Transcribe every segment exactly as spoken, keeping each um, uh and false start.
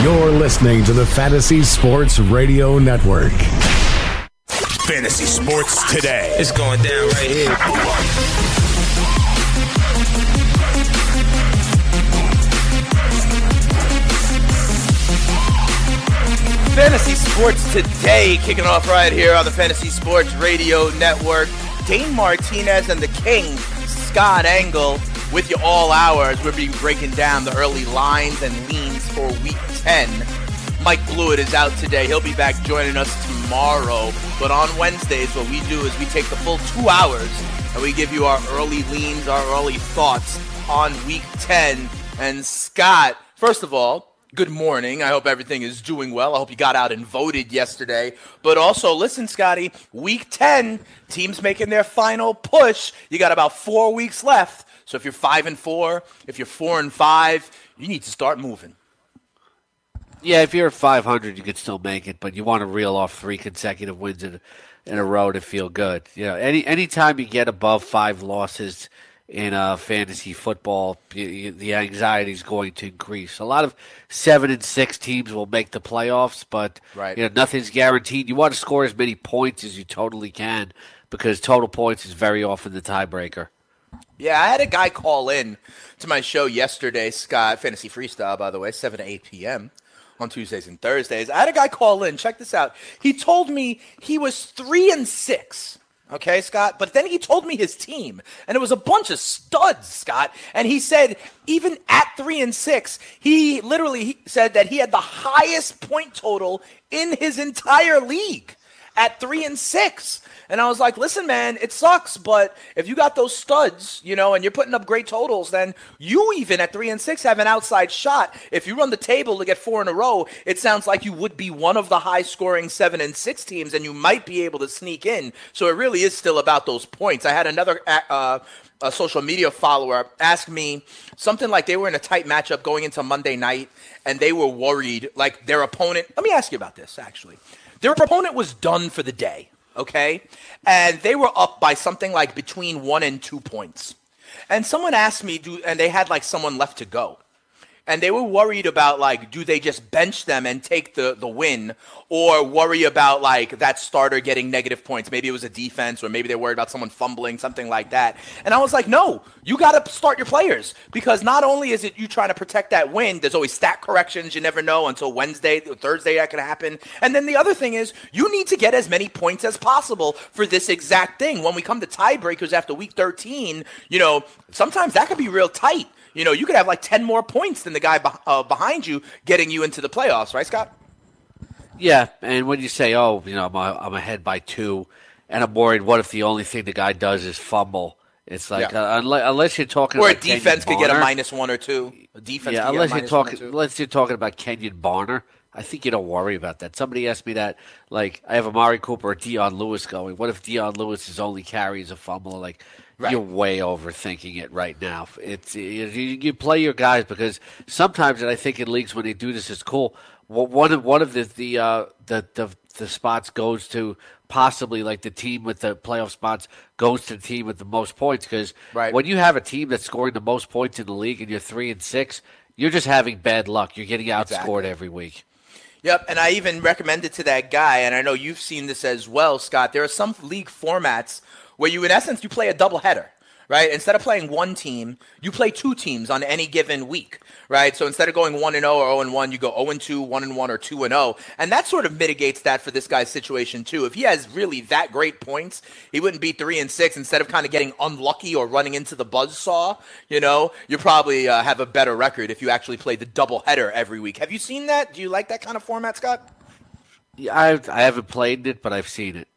You're listening to the Fantasy Sports Radio Network. Fantasy Sports Today. It's going down right here. Fantasy Sports Today, kicking off right here on the Fantasy Sports Radio Network. Dane Martinez and the King, Scott Engel, with you all hours. We're being breaking down the early lines and leans for Week ten. Mike Blewett is out today. He'll be back joining us tomorrow. But on Wednesdays, what we do is we take the full two hours and we give you our early leans, our early thoughts on Week ten. And Scott, first of all, good morning. I hope everything is doing well. I hope you got out and voted yesterday. But also, listen, Scotty, Week ten, teams making their final push. You got about four weeks left. So if you're five and four, if you're four and five, you need to start moving. Yeah, if you're at five hundred, you could still make it, but you want to reel off three consecutive wins in, in a row to feel good. You know, any anytime you get above five losses in uh, fantasy football, you, you, the anxiety is going to increase. A lot of seven and six teams will make the playoffs, but right. you know, nothing's guaranteed. You want to score as many points as you totally can because total points is very often the tiebreaker. Yeah, I had a guy call in to my show yesterday, Scott, Fantasy Freestyle, by the way, seven to eight p.m. on Tuesdays and Thursdays. I had a guy call in. Check this out. He told me he was three and six. Okay, Scott? But then he told me his team, and it was a bunch of studs, Scott. And he said, even at three and six, he literally said that he had the highest point total in his entire league at three and six. And I was like, listen, man, it sucks, but if you got those studs, you know, and you're putting up great totals, then you even at three and six have an outside shot. If you run the table to get four in a row, it sounds like you would be one of the high-scoring seven and six teams, and you might be able to sneak in. So it really is still about those points. I had another uh, a social media follower ask me something like they were in a tight matchup going into Monday night, and they were worried, like their opponent. Let me ask you about this, actually. Their opponent was done for the day. Okay, and they were up by something like between one and two points. And someone asked me, do, and they had like someone left to go. And they were worried about like, do they just bench them and take the, the win, or worry about like that starter getting negative points? Maybe it was a defense, or maybe they're worried about someone fumbling, something like that. And I was like, no, you got to start your players, because not only is it you trying to protect that win, there's always stat corrections. You never know until Wednesday or Thursday that could happen. And then the other thing is you need to get as many points as possible for this exact thing. When we come to tiebreakers after week thirteen, you know, sometimes that could be real tight. You know, you could have like ten more points than the guy be- uh, behind you, getting you into the playoffs, right, Scott? Yeah, and when you say, oh, you know, I'm, a, I'm ahead by two, and I'm worried, what if the only thing the guy does is fumble? It's like, yeah. uh, unless, unless you're talking or about Kenyon Barner. Or a defense could get a minus one or two. A defense yeah, could unless, get a you're talking, unless you're talking about Kenyon Barner. I think you don't worry about that. Somebody asked me that, like, I have Amari Cooper or Dion Lewis going. What if Dion Lewis's only carry is a fumble? Like, right. You're way overthinking it right now. It's you, you play your guys, because sometimes, and I think in leagues when they do this, it's cool. One of one of the the, uh, the the the spots goes to possibly like the team with the playoff spots goes to the team with the most points, because right. when you have a team that's scoring the most points in the league and you're three and six, you're just having bad luck. You're getting outscored exactly. every week. Yep, and I even recommended to that guy, and I know you've seen this as well, Scott. There are some league formats where you, in essence, you play a doubleheader, right? Instead of playing one team, you play two teams on any given week, right? So instead of going one and oh or oh and one, you go oh and two, one and one, or two and oh, and that sort of mitigates that for this guy's situation too. If he has really that great points, he wouldn't be three and six. Instead of kind of getting unlucky or running into the buzzsaw, you know, you probably uh, have a better record if you actually play the doubleheader every week. Have you seen that? Do you like that kind of format, Scott? Yeah, I've, I haven't played it, but I've seen it.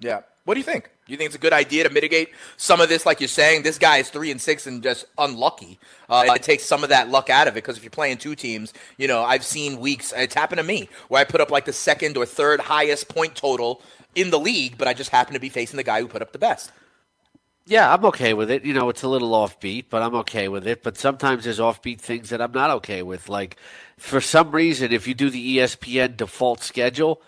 Yeah. What do you think? Do you think it's a good idea to mitigate some of this, like you're saying? This guy is three and six and just unlucky. Uh, it takes some of that luck out of it because if you're playing two teams, you know, I've seen weeks, it's happened to me, where I put up like the second or third highest point total in the league, but I just happen to be facing the guy who put up the best. Yeah, I'm okay with it. You know, it's a little offbeat, but I'm okay with it. But sometimes there's offbeat things that I'm not okay with. Like, for some reason, if you do the E S P N default schedule,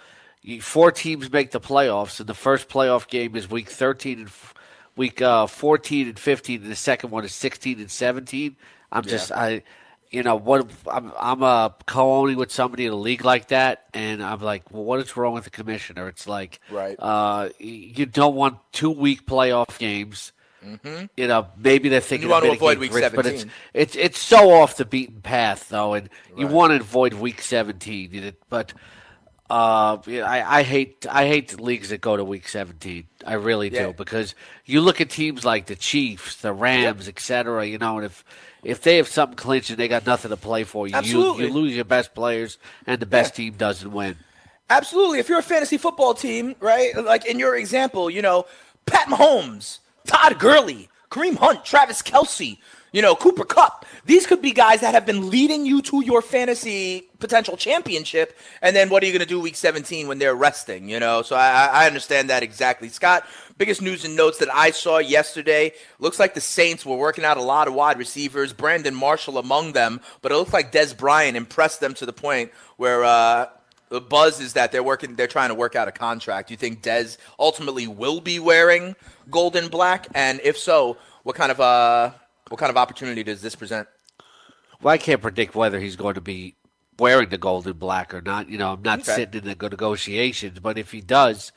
you, four teams make the playoffs, and the first playoff game is week thirteen and f- week uh, fourteen and fifteen, and the second one is sixteen and seventeen. I'm yeah. just, I, you know, what I'm, I'm uh, co-owning with somebody in a league like that, and I'm like, well, what is wrong with the commissioner? It's like, right. uh, you don't want two week playoff games. Mm-hmm. You know, maybe they're thinking you want to avoid week seventeen, but it's it's it's so off the beaten path, though, and right. you want to avoid week seventeen, but. Uh, I, I hate I hate leagues that go to week seventeen. I really do yeah. because you look at teams like the Chiefs, the Rams, yep. et cetera. You know, and if if they have something clinched and they got nothing to play for, you you, you lose your best players and the best yeah. team doesn't win. Absolutely. If you're a fantasy football team, right? Like in your example, you know, Pat Mahomes, Todd Gurley, Kareem Hunt, Travis Kelce. You know, Cooper Kupp, these could be guys that have been leading you to your fantasy potential championship, and then what are you going to do week seventeen when they're resting, you know? So I, I understand that exactly. Scott, biggest news and notes that I saw yesterday, looks like the Saints were working out a lot of wide receivers, Brandon Marshall among them, but it looks like Dez Bryant impressed them to the point where uh, the buzz is that they're working, they're trying to work out a contract. Do you think Dez ultimately will be wearing gold and black? And if so, what kind of... Uh, What kind of opportunity does this present? Well, I can't predict whether he's going to be wearing the gold and black or not. You know, I'm not okay. sitting in the negotiations, but if he does,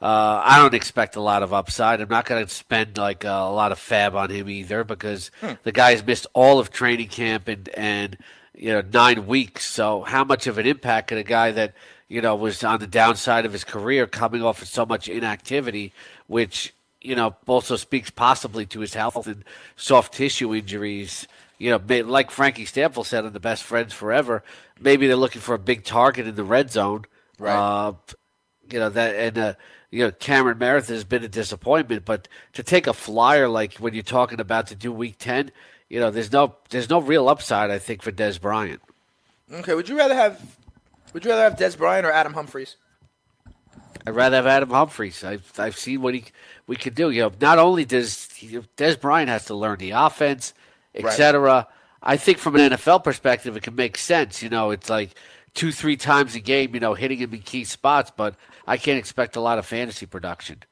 uh, I don't expect a lot of upside. I'm not going to spend like uh, a lot of fab on him either because hmm. the guy's missed all of training camp and, and you know nine weeks. So how much of an impact can a guy that you know was on the downside of his career coming off of so much inactivity, which you know, also speaks possibly to his health and soft tissue injuries. You know, like Frankie Stample said on The Best Friends Forever, maybe they're looking for a big target in the red zone. Right. Uh, you know, that, and, uh, you know, Cameron Meredith has been a disappointment, but to take a flyer like when you're talking about to do week ten, you know, there's no there's no real upside, I think, for Dez Bryant. Okay, would you rather have would you rather have Dez Bryant or Adam Humphreys? I'd rather have Adam Humphreys. I've I've seen what he we could do. You know, not only does Dez Bryant has to learn the offense, et right. cetera. I think from an N F L perspective, it can make sense. You know, it's like two, three times a game. You know, hitting him in key spots, but I can't expect a lot of fantasy production.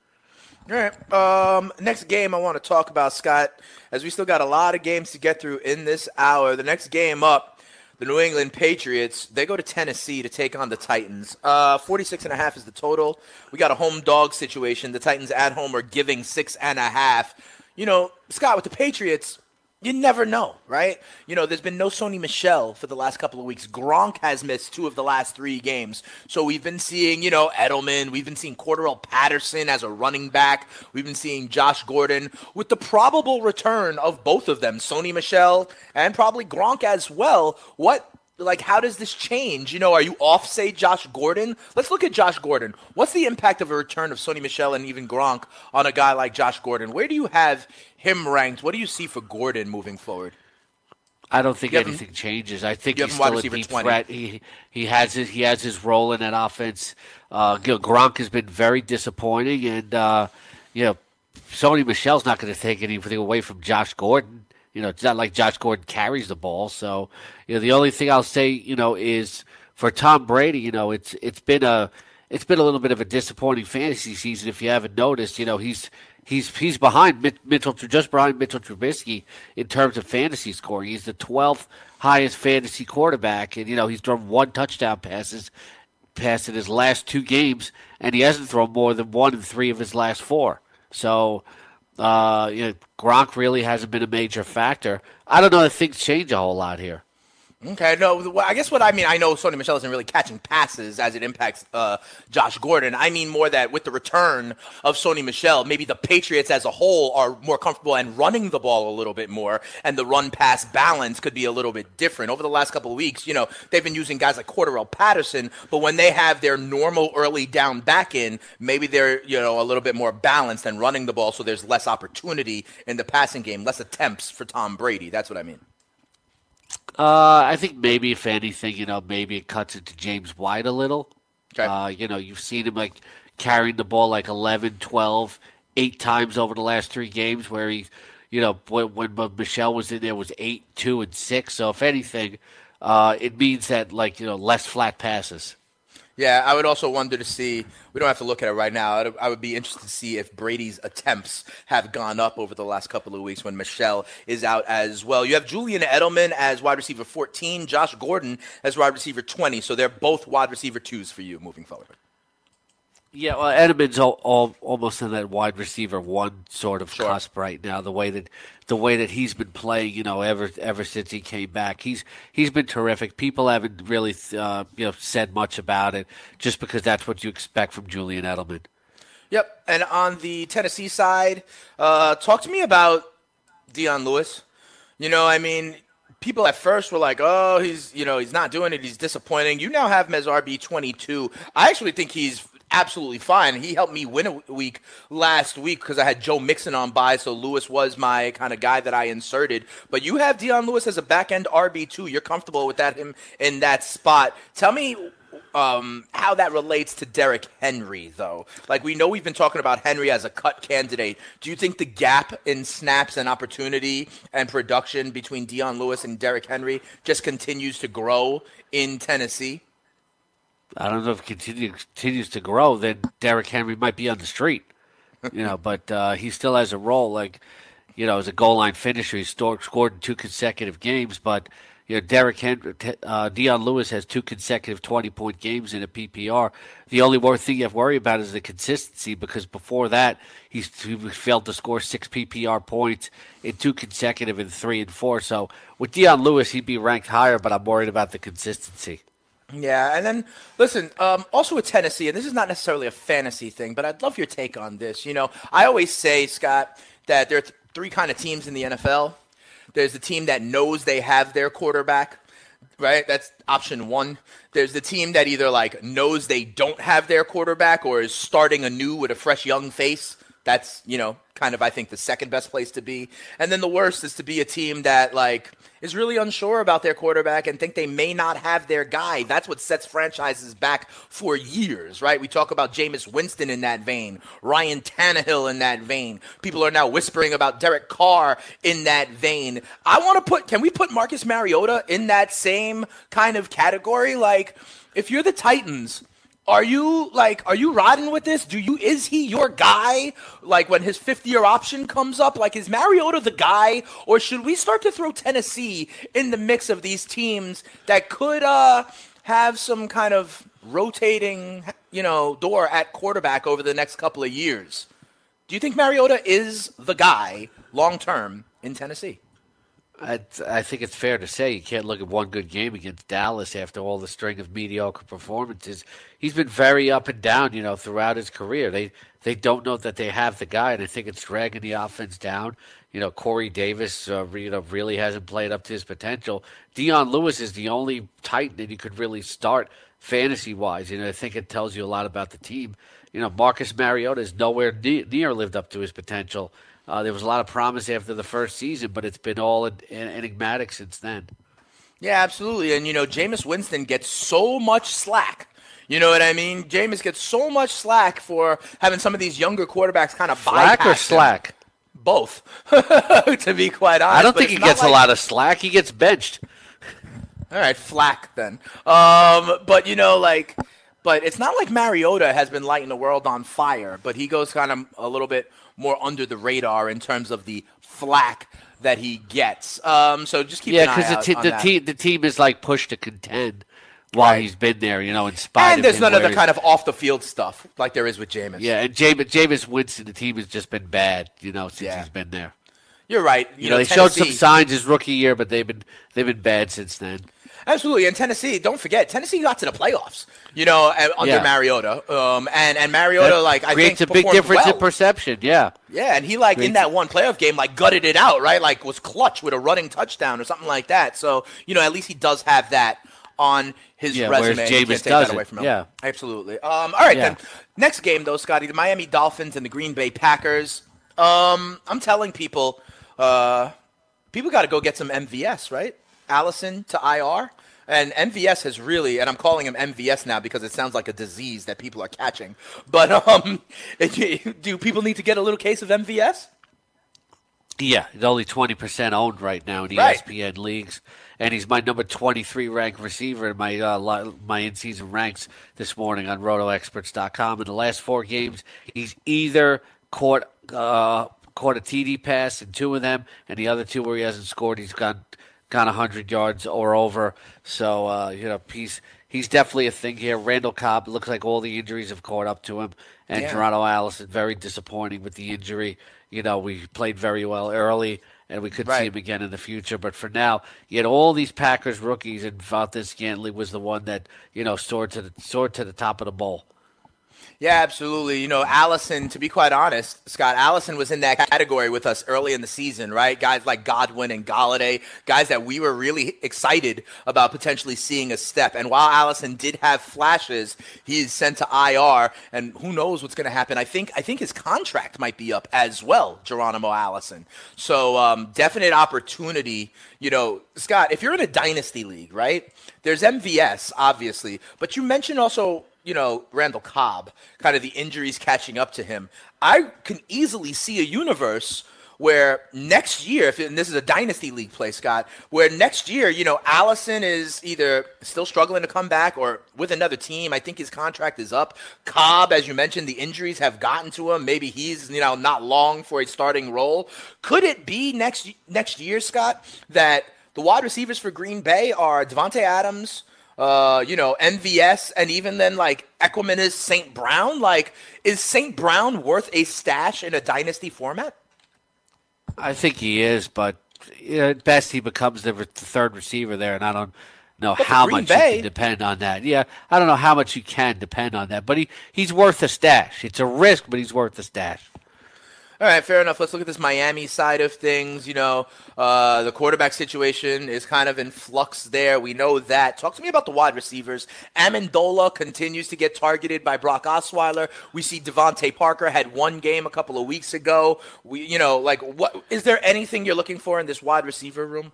All right. Um, next game I want to talk about, Scott, as we still got a lot of games to get through in this hour. The next game up. The New England Patriots, they go to Tennessee to take on the Titans. Uh, forty-six and a half is the total. We got a home dog situation. The Titans at home are giving six and a half. You know, Scott, with the Patriots, you never know, right? You know, there's been no Sony Michel for the last couple of weeks. Gronk has missed two of the last three games. So we've been seeing, you know, Edelman. We've been seeing Cordarrelle Patterson as a running back. We've been seeing Josh Gordon with the probable return of both of them, Sony Michel and probably Gronk as well. What? Like, how does this change? You know, are you off, say, Josh Gordon? Let's look at Josh Gordon. What's the impact of a return of Sony Michel and even Gronk on a guy like Josh Gordon? Where do you have him ranked? What do you see for Gordon moving forward? I don't think anything him, changes. I think he's still a deep twenty threat. He he has his he has his role in that offense. Uh, you know, Gronk has been very disappointing, and uh, you know, Sony Michel's not going to take anything away from Josh Gordon. You know, it's not like Josh Gordon carries the ball. So, you know, the only thing I'll say, you know, is for Tom Brady, you know, it's it's been a it's been a little bit of a disappointing fantasy season. If you haven't noticed, you know, he's he's he's behind Mitchell, just behind Mitchell Trubisky in terms of fantasy scoring. He's the twelfth highest fantasy quarterback, and you know he's thrown one touchdown passes pass in his last two games, and he hasn't thrown more than one in three of his last four. So. Uh, you know, Gronk really hasn't been a major factor. I don't know that things change a whole lot here. Okay, no, I guess what I mean, I know Sony Michel isn't really catching passes as it impacts uh, Josh Gordon. I mean more that with the return of Sony Michel, maybe the Patriots as a whole are more comfortable and running the ball a little bit more, and the run-pass balance could be a little bit different. Over the last couple of weeks, you know, they've been using guys like Cordarrelle Patterson, but when they have their normal early down back in, maybe they're, you know, a little bit more balanced and running the ball, so there's less opportunity in the passing game, less attempts for Tom Brady. That's what I mean. Uh, I think maybe, if anything, you know, maybe it cuts into James White a little. Okay. Uh, you know, you've seen him like carrying the ball like eleven, twelve, eight times over the last three games where he, you know, when, when Michel was in there was eight, two, and six. So if anything, uh, it means that, like, you know, less flat passes. Yeah, I would also wonder to see, we don't have to look at it right now, I would be interested to see if Brady's attempts have gone up over the last couple of weeks when Michel is out as well. You have Julian Edelman as wide receiver fourteen, Josh Gordon as wide receiver twenty, so they're both wide receiver twos for you moving forward. Yeah, well, Edelman's all, all, almost in that wide receiver one sort of sure. cusp right now. The way that the way that he's been playing, you know, ever ever since he came back, he's he's been terrific. People haven't really, uh, you know, said much about it, just because that's what you expect from Julian Edelman. Yep, and on the Tennessee side, uh, talk to me about Dion Lewis. You know, I mean, people at first were like, "Oh, he's you know he's not doing it. He's disappointing." You now have him as R B twenty-two. I actually think he's absolutely fine. He helped me win a week last week because I had Joe Mixon on by, so Lewis was my kind of guy that I inserted. But you have Dion Lewis as a back-end R B two. You're comfortable with that him in that spot. Tell me um, how that relates to Derrick Henry, though. Like, we know we've been talking about Henry as a cut candidate. Do you think the gap in snaps and opportunity and production between Dion Lewis and Derrick Henry just continues to grow in Tennessee? I don't know if it continue, continues to grow, then Derrick Henry might be on the street, you know. But uh, he still has a role, like, you know, as a goal line finisher. He's scored in two consecutive games, but you know, Derrick Henry, uh, Dion Lewis has two consecutive twenty-point games in a P P R. The only one thing you have to worry about is the consistency, because before that, he's, he failed to score six P P R points in two consecutive and three and four. So with Dion Lewis, he'd be ranked higher, but I'm worried about the consistency. Yeah, and then, listen, um, also with Tennessee, and this is not necessarily a fantasy thing, but I'd love your take on this. You know, I always say, Scott, that there are th- three kind of teams in the N F L. There's the team that knows they have their quarterback, right? That's option one. There's the team that either, like, knows they don't have their quarterback or is starting anew with a fresh young face. That's, you know, kind of, I think, the second best place to be. And then the worst is to be a team that, like, is really unsure about their quarterback and think they may not have their guy. That's what sets franchises back for years, right? We talk about Jameis Winston in that vein, Ryan Tannehill in that vein. People are now whispering about Derek Carr in that vein. I want to put, can we put Marcus Mariota in that same kind of category? Like, if you're the Titans, Are you like? Are you riding with this? Do you? Is he your guy? Like, when his fifth-year option comes up, like, is Mariota the guy, or should we start to throw Tennessee in the mix of these teams that could uh, have some kind of rotating, you know, door at quarterback over the next couple of years? Do you think Mariota is the guy long-term in Tennessee? I, I think it's fair to say you can't look at one good game against Dallas after all the string of mediocre performances. He's been very up and down, you know, throughout his career. They they don't know that they have the guy, and I think it's dragging the offense down. You know, Corey Davis, uh, you know, really hasn't played up to his potential. Dion Lewis is the only Titan that you could really start fantasy-wise. You know, I think it tells you a lot about the team. You know, Marcus Mariota is nowhere near, near lived up to his potential. Uh, there was a lot of promise after the first season, but it's been all en- en- enigmatic since then. Yeah, absolutely. And, you know, Jameis Winston gets so much slack. You know what I mean? Jameis gets so much slack for having some of these younger quarterbacks kind of bypass him. Slack or slack? Both, to be quite honest. I don't think he gets like- a lot of slack. He gets benched. All right, flack then. Um, but, you know, like, but it's not like Mariota has been lighting the world on fire, but he goes kind of a little bit more under the radar in terms of the flack that he gets. Um, so just keep yeah, an eye out the t- on the that. Yeah, because the team is like pushed to contend while right. he's been there, you know, in spite and of And there's none of the kind of off-the-field stuff like there is with Jameis. Yeah, and Jame- Jameis Winston, the team has just been bad, you know, since yeah. he's been there. You're right. You, you know, know, they Tennessee showed some signs his rookie year, but they've been they've been bad since then. Absolutely. And Tennessee, don't forget, Tennessee got to the playoffs, you know, under yeah. Mariota. Um, and, and Mariota, that like, I think creates a big difference well. in perception, yeah. Yeah, and he, like, creates in that one playoff game, like, gutted it out, right? Like, was clutch with a running touchdown or something like that. So, you know, at least he does have that on his yeah, resume. Whereas Jameis doesn't. Away from him. Yeah, absolutely. Um, all right, yeah. then. Next game, though, Scotty, the Miami Dolphins and the Green Bay Packers. Um, I'm telling people, uh, people got to go get some M V S, right? Allison to I R, and M V S has really, and I'm calling him M V S now because it sounds like a disease that people are catching, but um, do people need to get a little case of M V S? Yeah, it's only twenty percent owned right now in right. E S P N leagues, and he's my number twenty-three ranked receiver in my uh, my in-season ranks this morning on roto experts dot com. In the last four games, he's either caught uh, caught a T D pass in two of them, and the other two where he hasn't scored, he's gone Got one hundred yards or over. So, uh, you know, he's, he's definitely a thing here. Randall Cobb, looks like all the injuries have caught up to him. And yeah. Geronimo Allison, very disappointing with the injury. You know, we played very well early, and we could right. see him again in the future. But for now, you had all these Packers rookies, and Valdes-Scantling was the one that, you know, soared to the, soared to the top of the bowl. Yeah, absolutely. You know, Allison, to be quite honest, Scott, Allison was in that category with us early in the season, right? Guys like Godwin and Galladay, guys that we were really excited about potentially seeing a step. And while Allison did have flashes, he is sent to I R, and who knows what's going to happen. I think I think his contract might be up as well, Geronimo Allison. So um, definite opportunity. You know, Scott, if you're in a dynasty league, right, there's M V S, obviously, but you mentioned also, you know, Randall Cobb, kind of the injuries catching up to him. I can easily see a universe where next year, if, and this is a dynasty league play, Scott, where next year, you know, Allison is either still struggling to come back or with another team. I think his contract is up. Cobb, as you mentioned, the injuries have gotten to him. Maybe he's, you know, not long for a starting role. Could it be next next year, Scott, that the wide receivers for Green Bay are Devontae Adams, Uh, you know, M V S, and even then, like, Equanimeous Saint Brown? Like, is Saint Brown worth a stash in a dynasty format? I think he is, but you know, at best he becomes the, re- the third receiver there, and I don't know but how much Bay. you can depend on that. Yeah, I don't know how much you can depend on that, but he, he's worth a stash. It's a risk, but he's worth a stash. All right, fair enough. Let's look at this Miami side of things. You know, uh, the quarterback situation is kind of in flux there. We know that. Talk to me about the wide receivers. Amendola continues to get targeted by Brock Osweiler. We see Devontae Parker had one game a couple of weeks ago. We, you know, like, what is there anything you're looking for in this wide receiver room?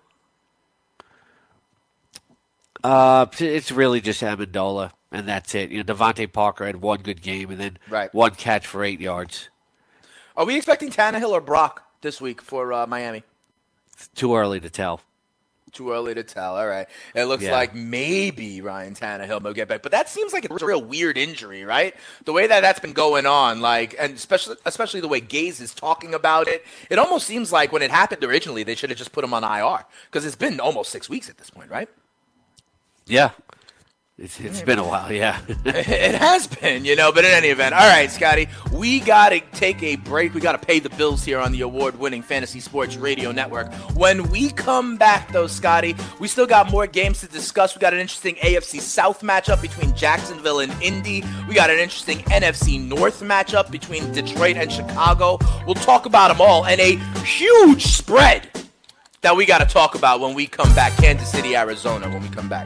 Uh, it's really just Amendola, and that's it. You know, Devontae Parker had one good game and then right. one catch for eight yards. Are we expecting Tannehill or Brock this week for uh, Miami? It's too early to tell. Too early to tell. All right. It looks yeah. like maybe Ryan Tannehill will get back. But that seems like a real weird injury, right? The way that that's been going on, like, and especially especially the way Gaze is talking about it, it almost seems like when it happened originally, they should have just put him on I R because it's been almost six weeks at this point, right? Yeah. It's It's been a while, yeah. It has been, you know, but in any event. All right, Scotty, we got to take a break. We got to pay the bills here on the award-winning Fantasy Sports Radio Network. When we come back, though, Scotty, we still got more games to discuss. We got an interesting A F C South matchup between Jacksonville and Indy. We got an interesting N F C North matchup between Detroit and Chicago. We'll talk about them all and a huge spread that we got to talk about when we come back. Kansas City, Arizona, when we come back.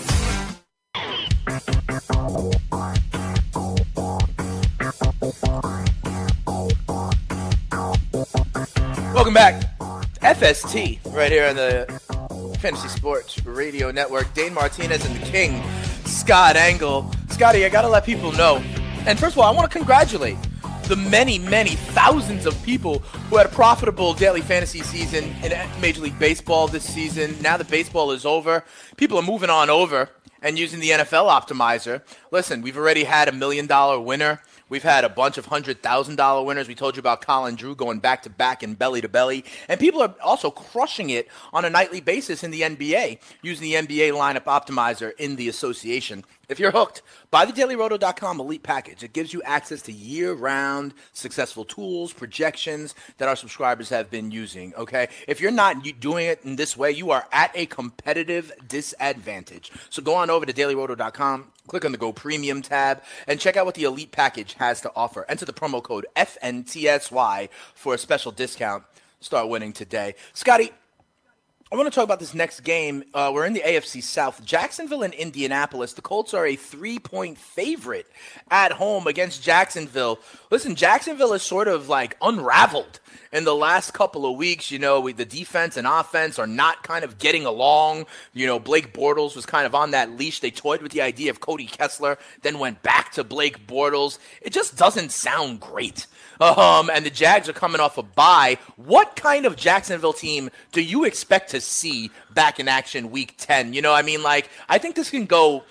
Welcome back. F S T right here on the Fantasy Sports Radio Network. Dane Martinez and the King, Scott Engel. Scotty, I got to let people know. And first of all, I want to congratulate the many, many thousands of people who had a profitable daily fantasy season in Major League Baseball this season. Now that baseball is over, people are moving on over and using the N F L optimizer. Listen, we've already had a million dollar winner. We've had a bunch of one hundred thousand dollars winners. We told you about Colin Drew going back-to-back and belly-to-belly. And people are also crushing it on a nightly basis in the N B A using the N B A lineup optimizer in the association. If you're hooked, buy the Daily Roto dot com Elite Package. It gives you access to year-round successful tools, projections that our subscribers have been using, okay? If you're not doing it in this way, you are at a competitive disadvantage. So go on over to Daily Roto dot com, click on the Go Premium tab, and check out what the Elite Package has to offer. Enter the promo code F N T S Y for a special discount. Start winning today. Scotty, I want to talk about this next game. Uh, we're in the A F C South. Jacksonville and Indianapolis. The Colts are a three-point favorite at home against Jacksonville. Listen, Jacksonville is sort of like unraveled in the last couple of weeks. You know, we, the defense and offense are not kind of getting along. You know, Blake Bortles was kind of on that leash. They toyed with the idea of Cody Kessler, then went back to Blake Bortles. It just doesn't sound great. Um, and the Jags are coming off a bye. What kind of Jacksonville team do you expect to see back in action week ten? You know, I mean, like, I think this can go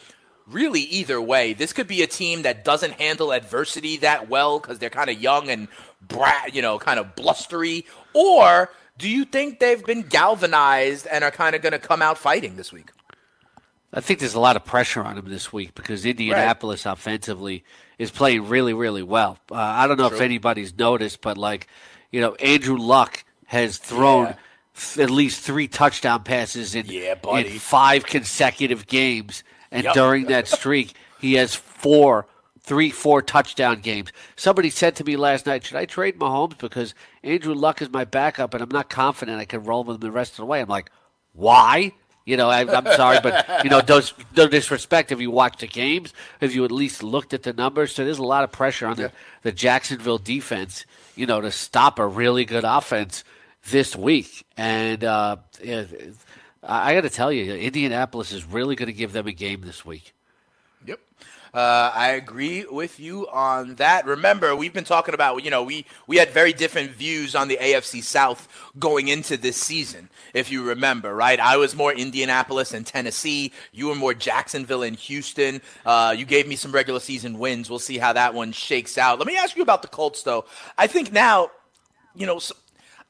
really either way. This could be a team that doesn't handle adversity that well because they're kind of young and, bra- you know, kind of blustery. Or do you think they've been galvanized and are kind of going to come out fighting this week? I think there's a lot of pressure on them this week because Indianapolis right. offensively is playing really, really well. Uh, I don't know True. if anybody's noticed, but, like, you know, Andrew Luck has thrown yeah. – at least three touchdown passes in, yeah, in five consecutive games. And yep. during that streak, he has four, three, four touchdown games. Somebody said to me last night, should I trade Mahomes because Andrew Luck is my backup and I'm not confident I can roll with him the rest of the way? I'm like, why? You know, I, I'm sorry, but, you know, those, no disrespect. If you watch the games, if you at least looked at the numbers, so there's a lot of pressure on yeah. the, the Jacksonville defense, you know, to stop a really good offense this week. And uh, I got to tell you, Indianapolis is really going to give them a game this week. Yep. Uh, I agree with you on that. Remember, we've been talking about, you know, we, we had very different views on the A F C South going into this season, if you remember, right? I was more Indianapolis and Tennessee. You were more Jacksonville and Houston. Uh, you gave me some regular season wins. We'll see how that one shakes out. Let me ask you about the Colts, though. I think now, you know, so,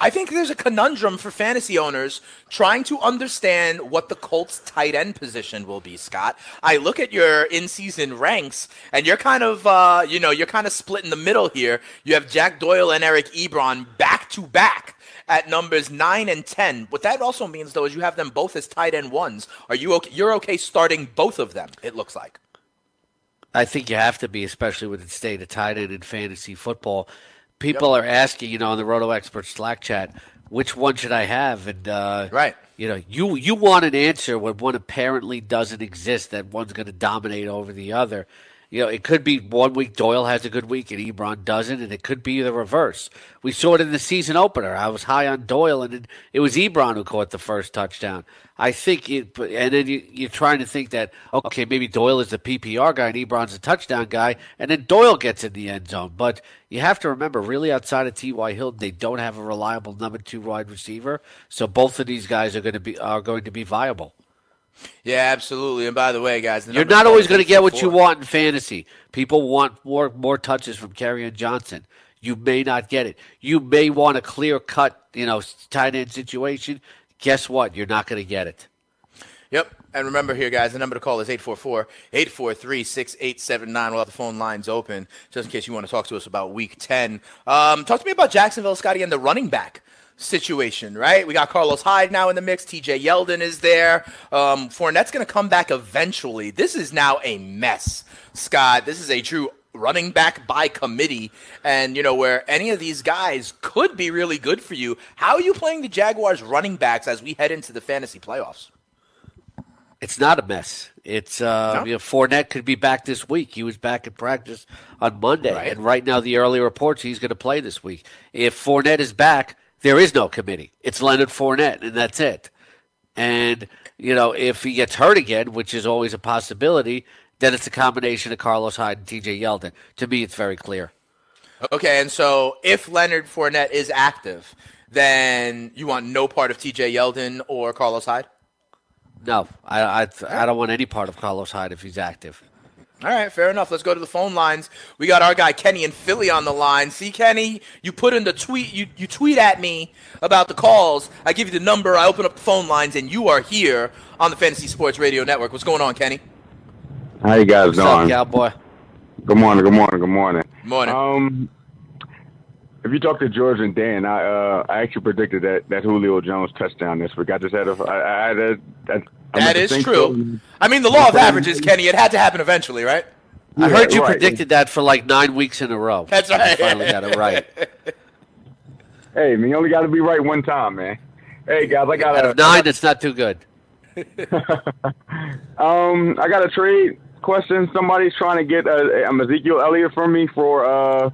I think there's a conundrum for fantasy owners trying to understand what the Colts tight end position will be, Scott. I look at your in-season ranks, and you're kind of, uh, you know, you're kind of split in the middle here. You have Jack Doyle and Eric Ebron back-to-back at numbers nine and ten. What that also means, though, is you have them both as tight end ones. Are you okay? You're okay starting both of them, it looks like. I think you have to be, especially with the state of tight end in fantasy football. People yep. are asking, you know, on the Roto Expert Slack chat, which one should I have? And uh, right, you know, you you want an answer when one apparently doesn't exist. That one's going to dominate over the other. You know, it could be one week Doyle has a good week and Ebron doesn't, and it could be the reverse. We saw it in the season opener. I was high on Doyle, and it, it was Ebron who caught the first touchdown. I think, it, and then you, you're trying to think that, okay, maybe Doyle is the P P R guy and Ebron's a touchdown guy, and then Doyle gets in the end zone. But you have to remember, really outside of T Y. Hilton, they don't have a reliable number two wide receiver, so both of these guys are going to be are going to be viable. Yeah, absolutely. And by the way, guys, the you're not always going to get what you want in fantasy. People want more more touches from Kerryon Johnson. You may not get it. You may want a clear-cut, you know, tight end situation. Guess what? You're not going to get it. Yep. And remember here, guys, the number to call is eight four four, eight four three, six eight seven nine. We'll have the phone lines open just in case you want to talk to us about Week ten. Um, talk to me about Jacksonville, Scotty, and the running back situation, right? We got Carlos Hyde now in the mix. T J Yeldon is there. Um, Fournette's going to come back eventually. This is now a mess, Scott. This is a true running back by committee, and, you know, where any of these guys could be really good for you. How are you playing the Jaguars running backs as we head into the fantasy playoffs? It's not a mess. It's uh, no? you know, Fournette could be back this week. He was back in practice on Monday, right. and right now the early reports he's going to play this week. If Fournette is back, there is no committee. It's Leonard Fournette, and that's it. And, you know, if he gets hurt again, which is always a possibility, then it's a combination of Carlos Hyde and T J Yeldon. To me, it's very clear. Okay, and so if Leonard Fournette is active, then you want no part of T J Yeldon or Carlos Hyde? No, I, I I don't want any part of Carlos Hyde if he's active. All right, fair enough. Let's go to the phone lines. We got our guy Kenny in Philly on the line. See, Kenny, you put in the tweet, you, you tweet at me about the calls. I give you the number, I open up the phone lines, and you are here on the Fantasy Sports Radio Network. What's going on, Kenny? How you guys What's doing? What's up, cowboy? Good morning, good morning, good morning. Morning. Um, if you talk to George and Dan, I uh, I actually predicted that, that Julio Jones touchdown this week. I just had a I, I had a, I, I that is true. So. I mean, the law of averages, Kenny. It had to happen eventually, right? Yeah, I heard you right. predicted that for like nine weeks in a row. That's right. I finally got it right. Hey, man, you only got to be right one time, man. Hey, guys, I got out of nine. It's not too good. um, I got a trade question. Somebody's trying to get a, a Ezekiel Elliott from me for. Uh,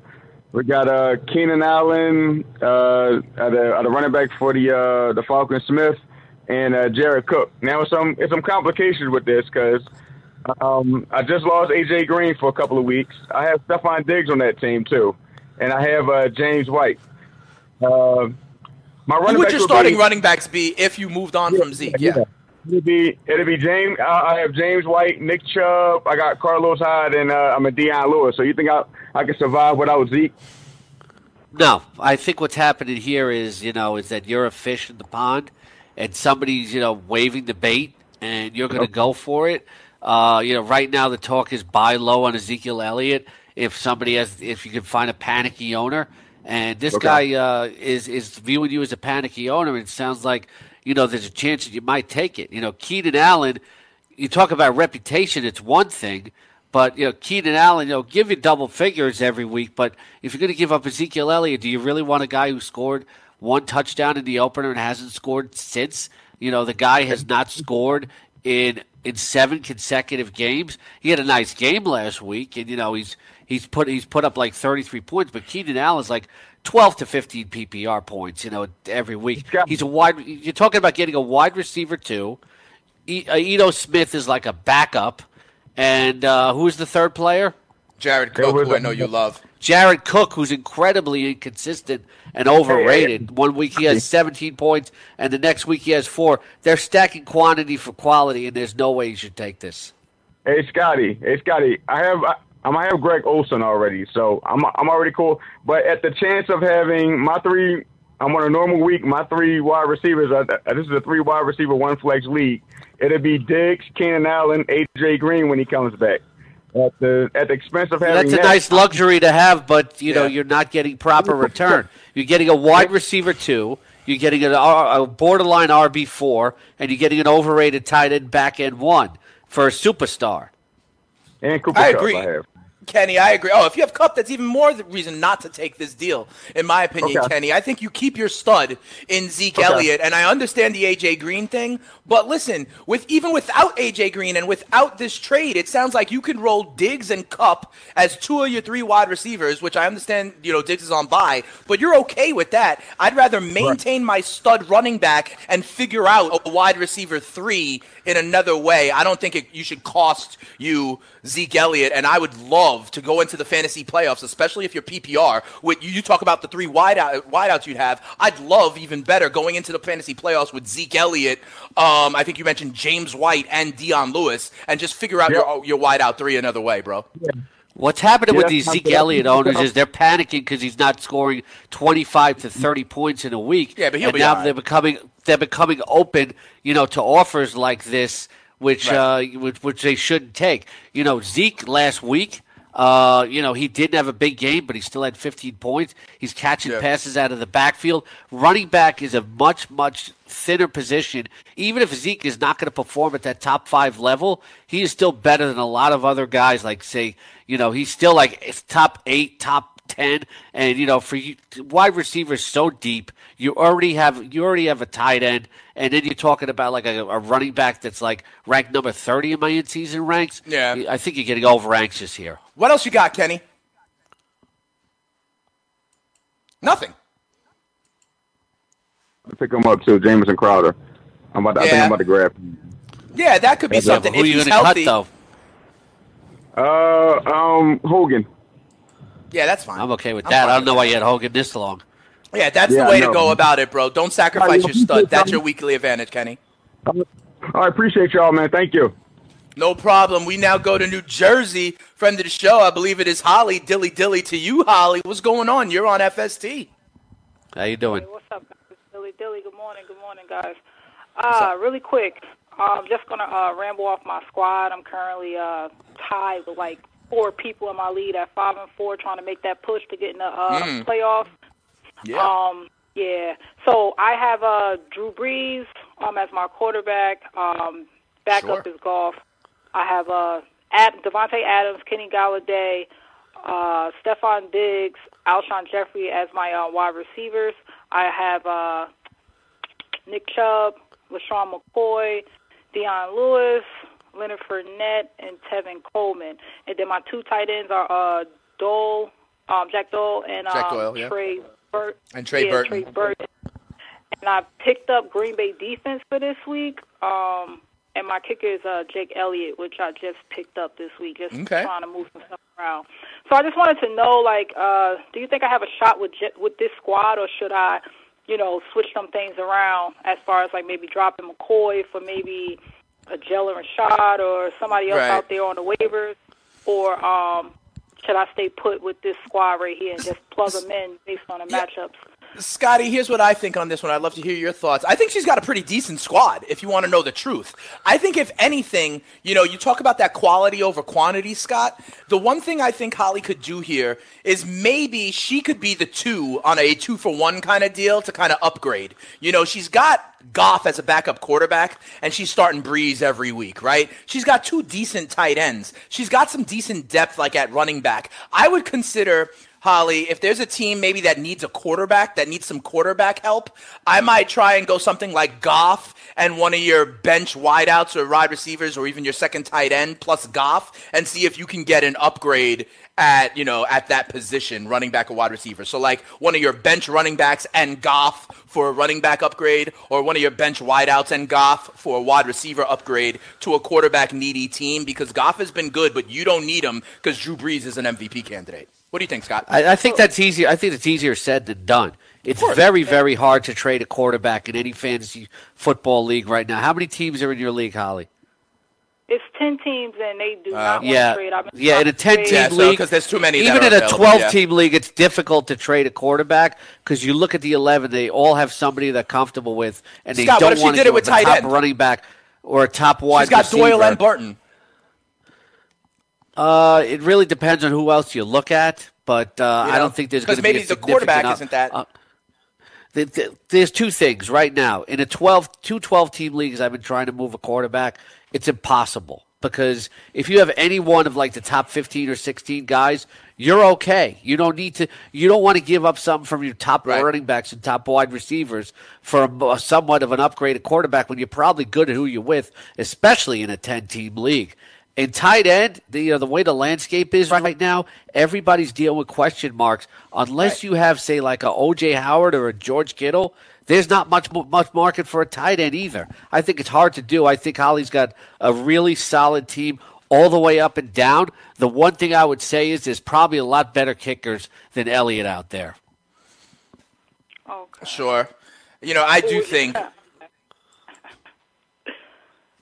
we got uh, Keenan Allen, uh, at the, at the running back for the uh, the Falcon Smith. And uh, Jared Cook. Now, it's some it's some complications with this because um, I just lost A J Green for a couple of weeks. I have Stefon Diggs on that team too, and I have uh, James White. Uh, my running. Who would your starting be, running backs be if you moved on yeah, from Zeke? Yeah, yeah. it'd be it'd be James. Uh, I have James White, Nick Chubb. I got Carlos Hyde, and uh, I'm a Dion Lewis. So you think I I can survive without Zeke? No, I think what's happening here is you know is that you're a fish in the pond. And somebody's, you know, waving the bait, and you're going to go for it. Uh, you know, right now the talk is buy low on Ezekiel Elliott if somebody has, if you can find a panicky owner. And this okay. guy uh, is is viewing you as a panicky owner. And it sounds like, you know, there's a chance that you might take it. You know, Keenan Allen, you talk about reputation, it's one thing. But, you know, Keenan Allen, you know, give you double figures every week. But if you're going to give up Ezekiel Elliott, do you really want a guy who scored – one touchdown in the opener and hasn't scored since? You know, the guy has not scored in in seven consecutive games. He had a nice game last week, and you know he's he's put he's put up like thirty-three points. But Keenan Allen's like twelve to fifteen P P R points, you know, every week. He's a wide. You're talking about getting a wide receiver too. E, uh, Edo Smith is like a backup, and uh, who is the third player? Jared Cook, who I know you love. Jared Cook, who's incredibly inconsistent and overrated. One week he has seventeen points, and the next week he has four. They're stacking quantity for quality, and there's no way you should take this. Hey, Scotty. Hey, Scotty. I have I, I have Greg Olsen already, so I'm I'm already cool. But at the chance of having my three, I'm on a normal week. My three wide receivers. Are, this is a three wide receiver one flex league. It'll be Diggs, Keenan Allen, A J Green when he comes back. At the, at the expense of having That's a that. nice luxury to have, but you yeah. know you're not getting proper return. You're getting a wide receiver two, you're getting an, a borderline R B four, and you're getting an overrated tight end back end one for a superstar. And Cooper I Cup, agree. I have. Kenny, I agree. Oh, if you have Cup, that's even more the reason not to take this deal, in my opinion, okay. Kenny. I think you keep your stud in Zeke okay. Elliott, and I understand the A J Green thing, but listen, with even without A J Green and without this trade, it sounds like you can roll Diggs and Cup as two of your three wide receivers, which I understand, you know, Diggs is on bye, but you're okay with that. I'd rather maintain right. my stud running back and figure out a wide receiver three in another way. I don't think it, you should cost you Zeke Elliott, and I would love to go into the fantasy playoffs, especially if you're P P R. With you, you talk about the three wide out, wide outs you'd have. I'd love even better going into the fantasy playoffs with Zeke Elliott. Um, I think you mentioned James White and Dion Lewis, and just figure out yeah. your your wide out three another way, bro. Yeah. What's happening yeah, with these Zeke Elliott owners is they're panicking because he's not scoring twenty-five to thirty points in a week. Yeah, but he'll and be now all right. they're becoming they're becoming open, you know, to offers like this, which right. uh, which, which they shouldn't take. You know, Zeke last week. Uh, you know, he didn't have a big game, but he still had fifteen points. He's catching yeah. passes out of the backfield. Running back is a much, much thinner position. Even if Zeke is not going to perform at that top five level, he is still better than a lot of other guys. Like, say, you know, he's still like it's top eight, top ten. And, you know, for you, wide receivers so deep, you already have you already have a tight end. And then you're talking about like a, a running back that's like ranked number thirty in my in-season ranks. Yeah. I think you're getting over-anxious here. What else you got, Kenny? Nothing. I pick him up too, Jamison Crowder. I'm about to, yeah. I think I'm about to grab him. Yeah, that could be That's something. Who if are you going to cut though? Uh, um, Hogan. Yeah, that's fine. I'm okay with I'm that. I don't know why you had Hogan this long. Yeah, that's yeah, the way to go about it, bro. Don't sacrifice your stud. That's your weekly advantage, Kenny. I appreciate y'all, man. Thank you. No problem. We now go to New Jersey. Friend of the show, I believe it is Holly. Dilly Dilly to you, Holly. What's going on? You're on F S T. How you doing? Hey, what's up, guys? Dilly Dilly. Good morning. Good morning, guys. Uh, really quick, I'm just going to uh, ramble off my squad. I'm currently uh, tied with like four people in my lead at five and four, trying to make that push to get in the uh, mm. playoffs. Yeah. Um, yeah. So I have uh, Drew Brees um, as my quarterback. Um, backup sure. is Goff. I have uh, Ad- Devontae Adams, Kenny Galladay, uh, Stefon Diggs, Alshon Jeffrey as my uh, wide receivers. I have uh, Nick Chubb, LaShawn McCoy, Dion Lewis, Leonard Fournette, and Tevin Coleman. And then my two tight ends are uh, Dole, um, Jack Dole and um, Jack Doyle, yeah. Trey Burt, and Trey, yeah, Burton. Trey Burton. And I picked up Green Bay defense for this week. Um, and my kicker is uh, Jake Elliott, which I just picked up this week, just okay. trying to move some stuff around. So I just wanted to know, like, uh, do you think I have a shot with with this squad, or should I, you know, switch some things around as far as, like, maybe dropping McCoy for maybe a Jalen Rashad or somebody else right. out there on the waivers, or um, should I stay put with this squad right here and just plug them in based on the yeah. matchups? Scotty, here's what I think on this one. I'd love to hear your thoughts. I think she's got a pretty decent squad, if you want to know the truth. I think, if anything, you know, you talk about that quality over quantity, Scott. The one thing I think Holly could do here is maybe she could be the two on a two-for-one kind of deal to kind of upgrade. You know, she's got Goff as a backup quarterback, and she's starting Breeze every week, right? She's got two decent tight ends. She's got some decent depth, like at running back. I would consider... Holly, if there's a team maybe that needs a quarterback, that needs some quarterback help, I might try and go something like Goff and one of your bench wideouts or wide receivers or even your second tight end plus Goff and see if you can get an upgrade at, you know, at that position, running back or wide receiver. So like one of your bench running backs and Goff for a running back upgrade, or one of your bench wideouts and Goff for a wide receiver upgrade to a quarterback needy team, because Goff has been good, but you don't need him because Drew Brees is an M V P candidate. What do you think, Scott? I, I think that's easier. I think it's easier said than done. It's very, very hard to trade a quarterback in any fantasy football league right now. How many teams are in your league, Holly? It's ten teams, and they do uh, not want yeah, to trade. I mean, yeah, in a ten-team yeah, league, because so, there's too many. Even in a twelve-team yeah. league, it's difficult to trade a quarterback because you look at the eleven; they all have somebody they're comfortable with, and Scott, they don't want to do it with a top end? running back or a top wide receiver. She's got Doyle and Barton. Uh, it really depends on who else you look at, but uh, you know, I don't think there's going to be a significant... Because maybe the quarterback up, isn't that... Uh, the, the, there's two things right now. In a twelve, two twelve-team leagues, I've been trying to move a quarterback. It's impossible because if you have any one of like the top fifteen or sixteen guys, you're okay. You don't need to... You don't want to give up some from your top right. running backs and top wide receivers for a, a somewhat of an upgraded quarterback when you're probably good at who you're with, especially in a ten-team league. In tight end, the you know, the way the landscape is right, right now, everybody's dealing with question marks. Unless right. you have, say, like a O J Howard or a George Kittle, there's not much much market for a tight end either. I think it's hard to do. I think Holly's got a really solid team all the way up and down. The one thing I would say is there's probably a lot better kickers than Elliott out there. Okay. Sure. You know, I do think...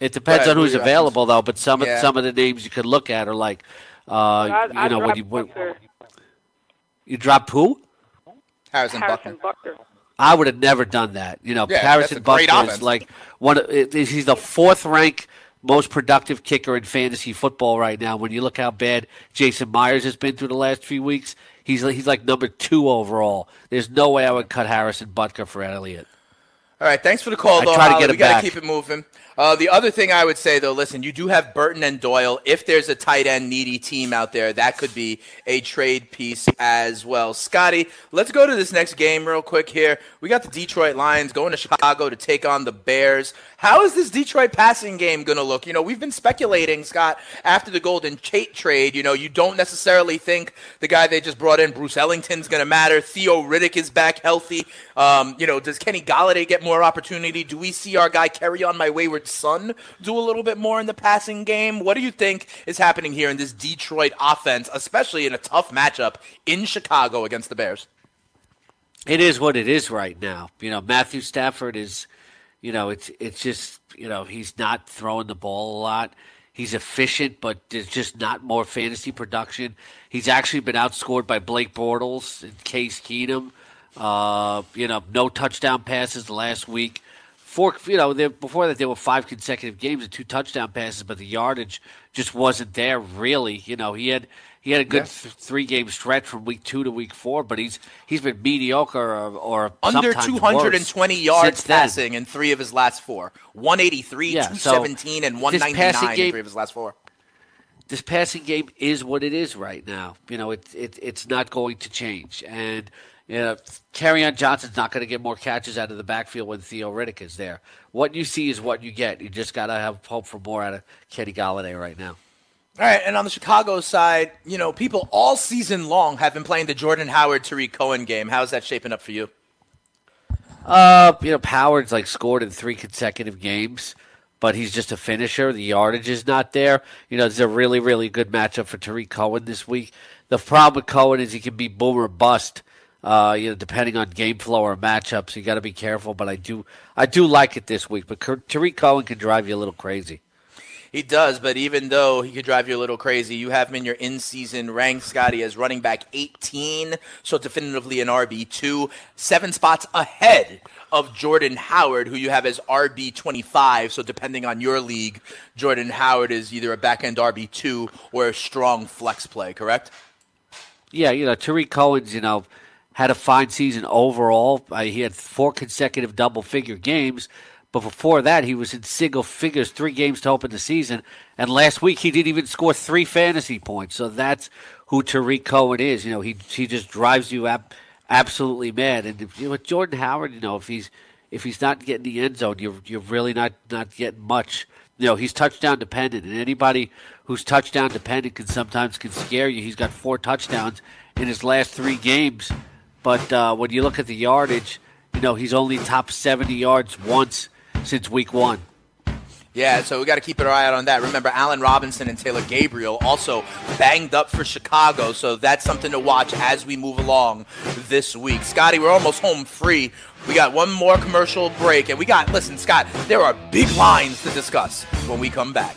It depends on who's available, though. But some yeah. of, some of the names you could look at are like, uh, I, I you know, when you when, you drop who? Harrison, Harrison Butker. Butker. I would have never done that. You know, yeah, Harrison Butker is like one. It, it, he's the fourth ranked most productive kicker in fantasy football right now. When you look how bad Jason Myers has been through the last few weeks, he's he's like number two overall. There's no way I would cut Harrison Butker for Elliott. All right, thanks for the call, though, I try to get we got to keep it moving. Uh, the other thing I would say, though, listen, you do have Burton and Doyle. If there's a tight end needy team out there, that could be a trade piece as well. Scotty, let's go to this next game real quick here. We got the Detroit Lions going to Chicago to take on the Bears. How is this Detroit passing game going to look? You know, we've been speculating, Scott, after the Golden Tate trade. You know, you don't necessarily think the guy they just brought in, Bruce Ellington's going to matter. Theo Riddick is back healthy. Um, you know, does Kenny Galladay get more opportunity? Do we see our guy carry on my wayward Detroit Sun do a little bit more in the passing game? What do you think is happening here in this Detroit offense, especially in a tough matchup in Chicago against the Bears? It is what it is right now. You know, Matthew Stafford is, you know, it's it's just, you know, he's not throwing the ball a lot. He's efficient, but there's just not more fantasy production. He's actually been outscored by Blake Bortles and Case Keenum. Uh, you know, no touchdown passes last week. Four, you know, there, before that there were five consecutive games and two touchdown passes, but the yardage just wasn't there really. You know, he had he had a good yes. th- three game stretch from week two to week four, but he's he's been mediocre or, or under two hundred twenty yards passing then. In three of his last four. one eighty-three, yeah, two seventeen, so and one ninety-nine game, in three of his last four. This passing game is what it is right now. You know, it it it's not going to change. And you know, Kerryon Johnson's not going to get more catches out of the backfield when Theo Riddick is there. What you see is what you get. You just got to have hope for more out of Kenny Golladay right now. All right, and on the Chicago side, you know, people all season long have been playing the Jordan Howard-Tariq Cohen game. How's that shaping up for you? Uh, you know, Howard's like scored in three consecutive games, but he's just a finisher. The yardage is not there. You know, it's a really, really good matchup for Tariq Cohen this week. The problem with Cohen is he can be boom or bust. Uh, you know, depending on game flow or matchups, you got to be careful. But I do, I do like it this week. But Tariq Cohen can drive you a little crazy. He does, but even though he could drive you a little crazy, you have him in your in-season rank, Scotty, as running back eighteen, so definitively an R B two, seven spots ahead of Jordan Howard, who you have as R B twenty-five, so depending on your league, Jordan Howard is either a back-end R B two or a strong flex play, correct? Yeah, you know, Tariq Cohen's, you know, had a fine season overall. Uh, he had four consecutive double-figure games, but before that, he was in single figures, three games to open the season. And last week, he didn't even score three fantasy points. So that's who Tariq Cohen is. You know, he he just drives you ab- absolutely mad. And if, you know, with Jordan Howard, you know, if he's if he's not getting the end zone, you're you're really not, not getting much. You know, he's touchdown dependent, and anybody who's touchdown dependent can sometimes can scare you. He's got four touchdowns in his last three games, but uh, when you look at the yardage, you know, he's only topped seventy yards once since week one. Yeah, so we got to keep an eye out on that. Remember, Allen Robinson and Taylor Gabriel also banged up for Chicago, so that's something to watch as we move along this week. Scotty, we're almost home free. We got one more commercial break, and we got, listen, Scott, there are big lines to discuss when we come back.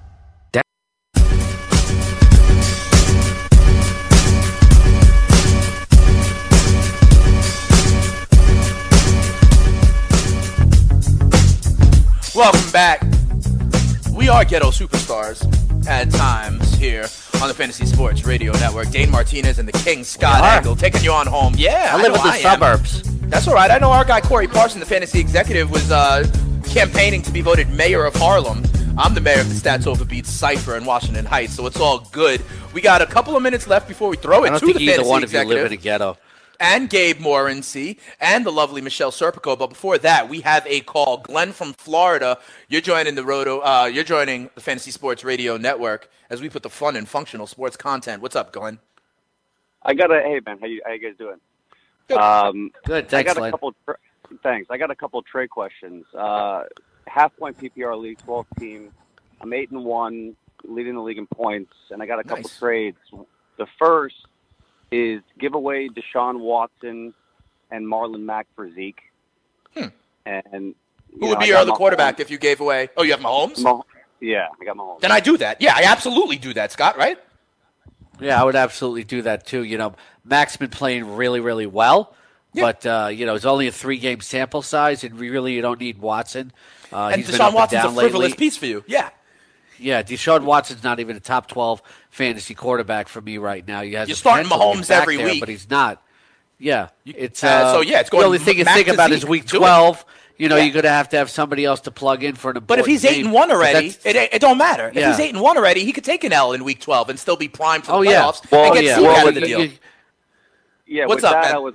Welcome back. We are ghetto superstars at times here on the Fantasy Sports Radio Network. Dane Martinez and the King, Scott Engel, taking you on home. Yeah, I live I in the I suburbs. Am. That's all right. I know our guy Corey Parson, the fantasy executive, was uh, campaigning to be voted mayor of Harlem. I'm the mayor of the Stats Over Beats Cypher in Washington Heights, so it's all good. We got a couple of minutes left before we throw it to the fantasy executive. I don't think either one of you live in a ghetto. And Gabe Morency, and the lovely Michelle Serpico. But before that, we have a call. Glenn from Florida, you're joining the Roto. Uh, you're joining the Fantasy Sports Radio Network as we put the fun and functional sports content. What's up, Glenn? I got a hey man, how you how you guys doing? Good. Um, Good. Thanks, I got a Glenn. couple. Tra- thanks. I got a couple trade questions. Uh, half point P P R league, twelve team. I'm eight and one, leading the league in points, and I got a couple nice. trades. The first is give away Deshaun Watson and Marlon Mack for Zeke. Hmm. And who would know, be your other Mahomes. quarterback if you gave away? Oh, you have Mahomes? Mah- yeah, I got Mahomes. Then I do that. Yeah, I absolutely do that, Scott, right? Yeah, I would absolutely do that too. You know, Mack's been playing really, really well. Yeah. But, uh, you know, it's only a three-game sample size, and we really you don't need Watson. Uh, and he's Deshaun Watson's and a frivolous lately. piece for you. Yeah. Yeah, Deshaun Watson's not even a top twelve fantasy quarterback for me right now. He has You're starting Mahomes every there, week. But he's not. Yeah. It's, uh, uh, so, yeah, it's going the only thing to think about is week twelve. you know, yeah. you're going to have to have somebody else to plug in for an important But if he's game, eight and one already, it, it don't matter. If yeah. he's eight and one already, he could take an L in week twelve and still be primed for the oh, playoffs. Yeah. Well, and get yeah. well, out of the deal. You, yeah, what's up, that, I was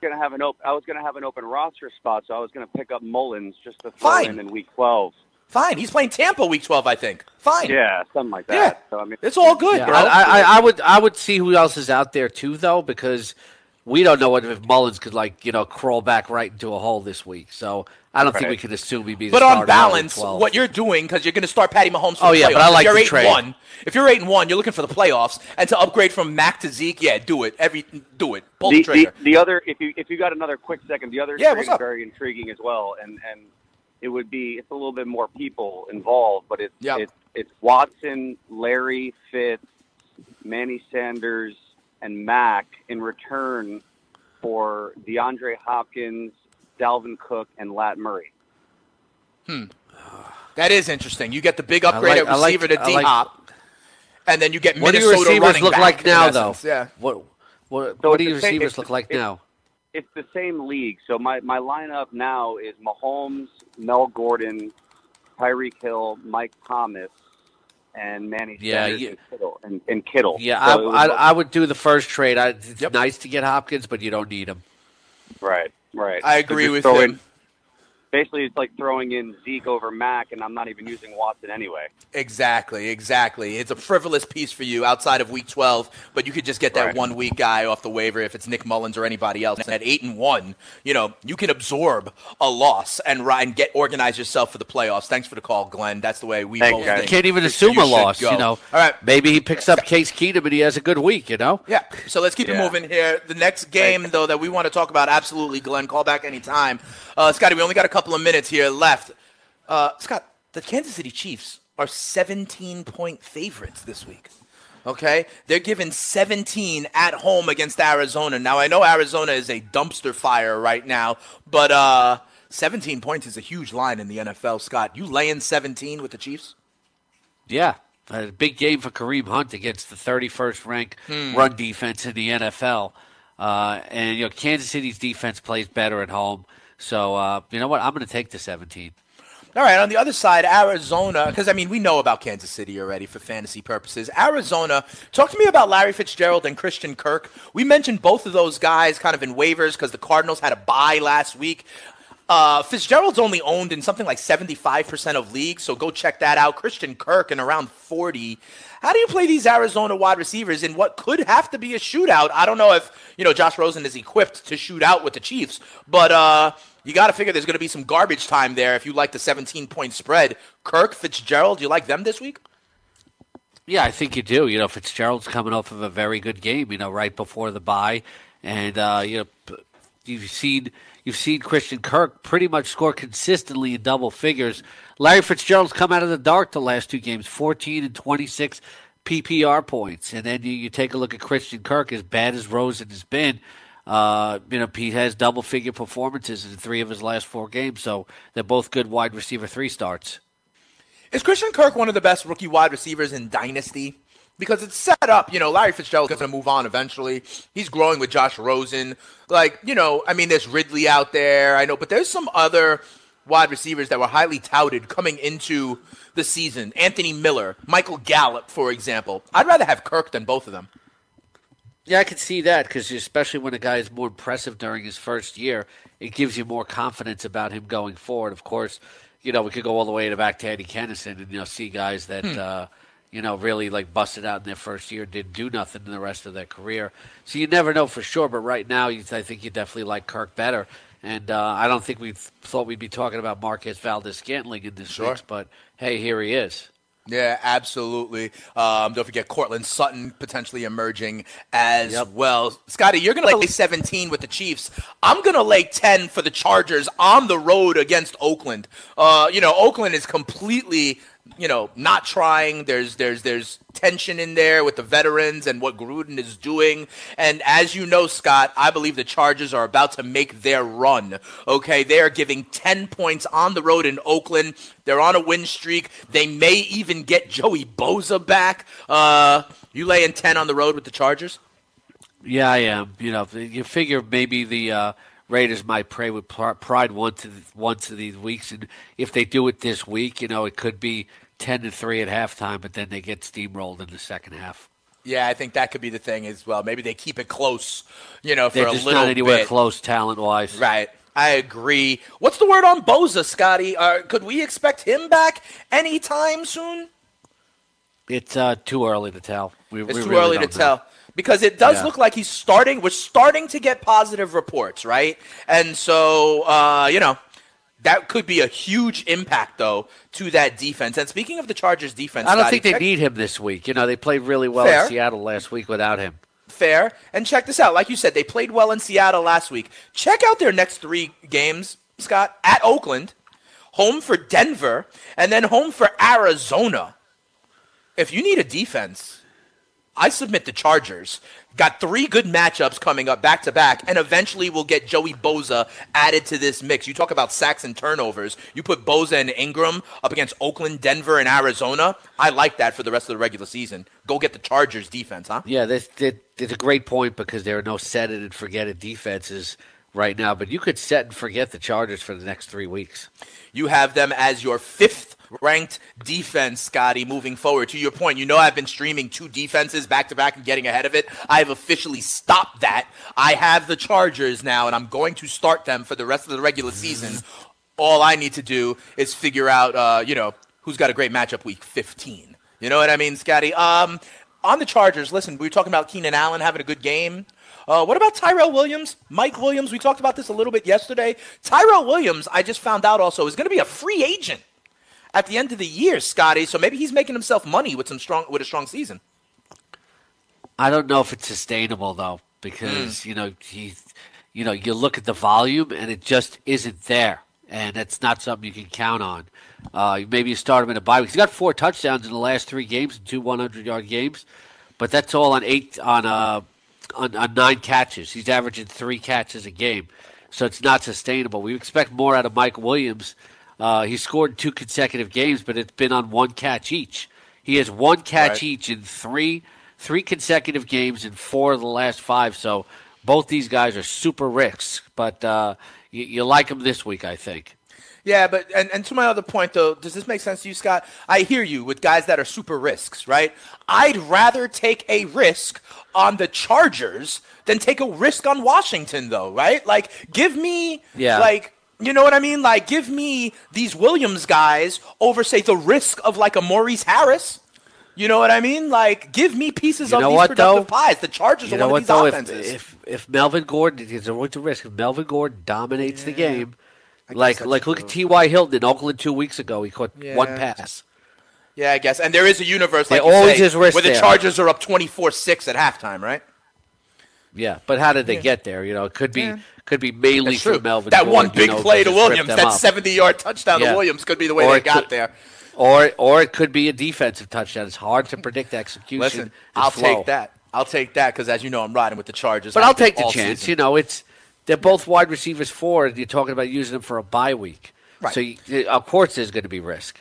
going to have an open. I was going to have an open roster spot, so I was going to pick up Mullins just to throw Fine. in in week twelve. Fine, he's playing Tampa week twelve, I think. Fine. Yeah, something like that. Yeah. So, I mean, it's all good, yeah, bro. I, I, I would, I would see who else is out there too, though, because we don't know what if Mullins could, like, you know, crawl back right into a hole this week. So I don't right. think we can assume he'd be. The but on balance, what you're doing because you're going to start Patty Mahomes. For oh the yeah, playoffs. But I like if you're the eight trade. And one, if you're eight and one, you're looking for the playoffs, and to upgrade from Mac to Zeke, yeah, do it. Every do it. Pull the, the trigger. The, the other, if you if you got another quick second, the other yeah, trade is very intriguing as well, and and. It would be it's a little bit more people involved, but it's yep. it's it's Watson, Larry Fitz, Manny Sanders, and Mack in return for DeAndre Hopkins, Dalvin Cook, and Lat Murray. Hmm. That is interesting. You get the big upgrade like, at receiver like, to D Hop, like, and then you get Minnesota running back. What do your receivers look like now, though? Yeah. What what, so what do your receivers same, look like now? It's the same league. So my, my lineup now is Mahomes, Mel Gordon, Tyreek Hill, Mike Thomas, and Manny yeah, Sanders you, and, Kittle, and, and Kittle. Yeah, so I, I, I would do the first trade. I, it's yep. nice to get Hopkins, but you don't need him. Right, right. I agree so with him. In, basically, it's like throwing in Zeke over Mac, and I'm not even using Watson anyway. Exactly, exactly. It's a frivolous piece for you outside of week twelve, but you could just get that right. one week guy off the waiver if it's Nick Mullins or anybody else. And at eight and one, you know, you can absorb a loss and Ryan get organize yourself for the playoffs. Thanks for the call, Glenn. That's the way we both think. You can't even assume you a loss, go. you know. All right. Maybe he picks up Case Keenum and he has a good week, you know? Yeah. So let's keep yeah. it moving here. The next game, though, that we want to talk about, absolutely, Glenn, call back anytime. Uh, Scotty, we only got a couple of minutes here left. Uh, Scott, the Kansas City Chiefs are seventeen-point favorites this week, okay? They're given seventeen at home against Arizona. Now, I know Arizona is a dumpster fire right now, but uh, seventeen points is a huge line in the N F L, Scott. You laying seventeen with the Chiefs? Yeah. A big game for Kareem Hunt against the thirty-first ranked hmm. run defense in the N F L. Uh, and, you know, Kansas City's defense plays better at home. So, uh, you know what? I'm going to take the seventeen. All right. On the other side, Arizona, because, I mean, we know about Kansas City already for fantasy purposes. Arizona, talk to me about Larry Fitzgerald and Christian Kirk. We mentioned both of those guys kind of in waivers because the Cardinals had a bye last week. Uh, Fitzgerald's only owned in something like seventy-five percent of leagues, so go check that out. Christian Kirk in around forty. How do you play these Arizona wide receivers in what could have to be a shootout? I don't know if, you know, Josh Rosen is equipped to shoot out with the Chiefs, but uh, you got to figure there's going to be some garbage time there if you like the seventeen-point spread. Kirk, Fitzgerald, you like them this week? Yeah, I think you do. You know, Fitzgerald's coming off of a very good game, you know, right before the bye, and, uh, you know, you've seen – You've seen Christian Kirk pretty much score consistently in double figures. Larry Fitzgerald's come out of the dark the last two games, fourteen and twenty-six P P R points. And then you, you take a look at Christian Kirk, as bad as Rosen has been. Uh, you know, he has double-figure performances in three of his last four games, so they're both good wide receiver three starts. Is Christian Kirk one of the best rookie wide receivers in Dynasty? Because it's set up, you know, Larry Fitzgerald's going to move on eventually. He's growing with Josh Rosen. Like, you know, I mean, there's Ridley out there, I know, but there's some other wide receivers that were highly touted coming into the season. Anthony Miller, Michael Gallup, for example. I'd rather have Kirk than both of them. Yeah, I can see that because especially when a guy is more impressive during his first year, it gives you more confidence about him going forward. Of course, you know, we could go all the way to back to Eddie Kenison and, you know, see guys that hmm. – uh you know, really, like, busted out in their first year, didn't do nothing in the rest of their career. So you never know for sure, but right now you, I think you definitely like Kirk better. And uh, I don't think we thought we'd be talking about Marquez Valdes-Scantling in this sure. mix, but, hey, here he is. Yeah, absolutely. Um, don't forget Cortland Sutton potentially emerging as yep. well. Scotty, you're going to lay seventeen with the Chiefs. I'm going to lay ten for the Chargers on the road against Oakland. Uh, you know, Oakland is completely – you know, not trying. There's there's there's tension in there with the veterans and what Gruden is doing. And as you know, Scott, I believe the Chargers are about to make their run. Okay, they are giving ten points on the road in Oakland. They're on a win streak. They may even get Joey Bosa back. Uh, you laying ten on the road with the Chargers? Yeah, I am. You know, you figure maybe the uh, Raiders might pray with pride once once of these weeks, and if they do it this week, you know, it could be ten to three at halftime, but then they get steamrolled in the second half. Yeah, I think that could be the thing as well. Maybe they keep it close, you know, for a little bit. They're just not anywhere close talent-wise. Right. I agree. What's the word on Boza, Scotty? Uh, could we expect him back anytime soon? It's uh, too early to tell. We, it's we too really early to know. tell. Because it does yeah. look like he's starting. We're starting to get positive reports, right? And so, uh, you know, that could be a huge impact, though, to that defense. And speaking of the Chargers defense, I don't Scotty, think they check- need him this week. You know, they played really well Fair. in Seattle last week without him. Fair. And check this out. Like you said, they played well in Seattle last week. Check out their next three games, Scott, at Oakland, home for Denver, and then home for Arizona. If you need a defense, I submit the Chargers. Got three good matchups coming up back-to-back, and eventually we'll get Joey Boza added to this mix. You talk about sacks and turnovers. You put Boza and Ingram up against Oakland, Denver, and Arizona. I like that for the rest of the regular season. Go get the Chargers defense, huh? Yeah, that's, that, that's a great point because there are no set-it-and-forget-it defenses right now, but you could set and forget the Chargers for the next three weeks. You have them as your fifth ranked defense, Scotty, moving forward. To your point, you know I've been streaming two defenses back-to-back and getting ahead of it. I've officially stopped that. I have the Chargers now, and I'm going to start them for the rest of the regular season. All I need to do is figure out, uh, you know, who's got a great matchup week fifteen. You know what I mean, Scotty? Um, on the Chargers, listen, we were talking about Keenan Allen having a good game. Uh, what about Tyrell Williams? Mike Williams, we talked about this a little bit yesterday. Tyrell Williams, I just found out also, is going to be a free agent at the end of the year, Scotty, so maybe he's making himself money with some strong with a strong season. I don't know if it's sustainable though, because mm. you know he, you know, you look at the volume and it just isn't there, and that's not something you can count on. Uh, maybe you start him in a bye week. He's got four touchdowns in the last three games, two one hundred yard games, but that's all on eight on uh on, on nine catches. He's averaging three catches a game, so it's not sustainable. We expect more out of Mike Williams. Uh, he scored two consecutive games, but it's been on one catch each. He has one catch right. each in three three consecutive games and four of the last five. So both these guys are super risks, but uh, you, you like them this week, I think. Yeah, but and, and to my other point, though, does this make sense to you, Scott? I hear you with guys that are super risks, right? I'd rather take a risk on the Chargers than take a risk on Washington, though, right? Like, give me, yeah. like... You know what I mean? Like, give me these Williams guys over, say, the risk of, like, a Maurice Harris. You know what I mean? Like, give me pieces you know of these what, productive though? pies. The Chargers you are know one what, of these though? offenses. If, if, if Melvin Gordon – there's always a risk. If Melvin Gordon dominates yeah. the game, like, like look at T Y. Hilton in Oakland two weeks ago. He caught yeah. one pass. Yeah, I guess. And there is a universe, like, like always say, is risk where the there. Chargers are up twenty-four six at halftime, right? Yeah, but how did they yeah. get there? You know, it could be yeah. could be mainly through Melvin. That Gordon, one big you know, play to Williams, that seventy-yard touchdown yeah. to Williams could be the way or they got could, there. Or or it could be a defensive touchdown. It's hard to predict execution. Listen, I'll flow. take that. I'll take that because, as you know, I'm riding with the Chargers. But I'll take the chance. Season. You know, it's they're both wide receivers four, and you're talking about using them for a bye week. Right. So, you, of course, there's going to be risk.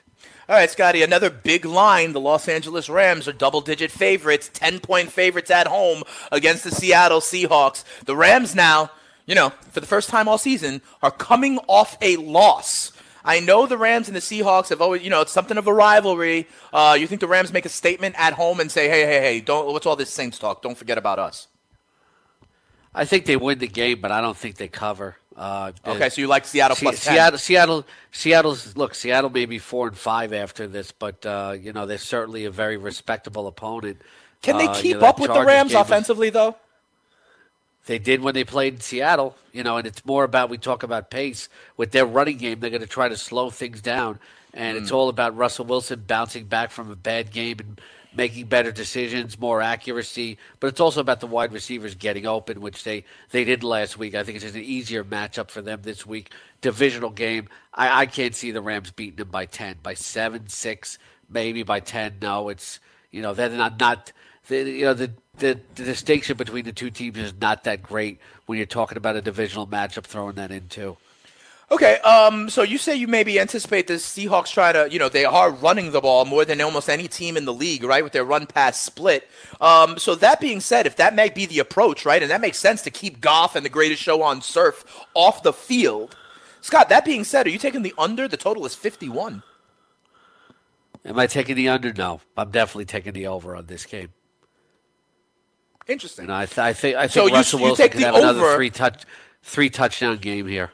All right, Scotty, another big line. The Los Angeles Rams are double-digit favorites, ten-point favorites at home against the Seattle Seahawks. The Rams now, you know, for the first time all season, are coming off a loss. I know the Rams and the Seahawks have always, you know, it's something of a rivalry. Uh, you think the Rams make a statement at home and say, hey, hey, hey, don't what's all this Saints talk? Don't forget about us. I think they win the game, but I don't think they cover. Uh, okay, so you like Seattle Se- plus ten. Seattle, Seattle, Seattle's look. Seattle may be four and five after this, but uh, you know they're certainly a very respectable opponent. Can they keep uh, you know, up with Chargers the Rams offensively, was, though? They did when they played in Seattle, you know, and it's more about we talk about pace with their running game. They're going to try to slow things down, and mm. it's all about Russell Wilson bouncing back from a bad game and making better decisions, more accuracy, but it's also about the wide receivers getting open, which they, they did last week. I think it's just an easier matchup for them this week. Divisional game. I, I can't see the Rams beating them by ten, by seven, six, maybe by ten. No, it's you know they're not not they, you know the, the the distinction between the two teams is not that great when you're talking about a divisional matchup. Throwing that in too. Okay, um, so you say you maybe anticipate the Seahawks try to, you know, they are running the ball more than almost any team in the league, right, with their run-pass split. Um, so that being said, if that might be the approach, right, and that makes sense to keep Goff and the greatest show on surf off the field. Scott, that being said, are you taking the under? The total is fifty-one. Am I taking the under? No, I'm definitely taking the over on this game. Interesting. And I, th- I think I think so Russell you, you Wilson could have over. another three touch, three touchdown game here.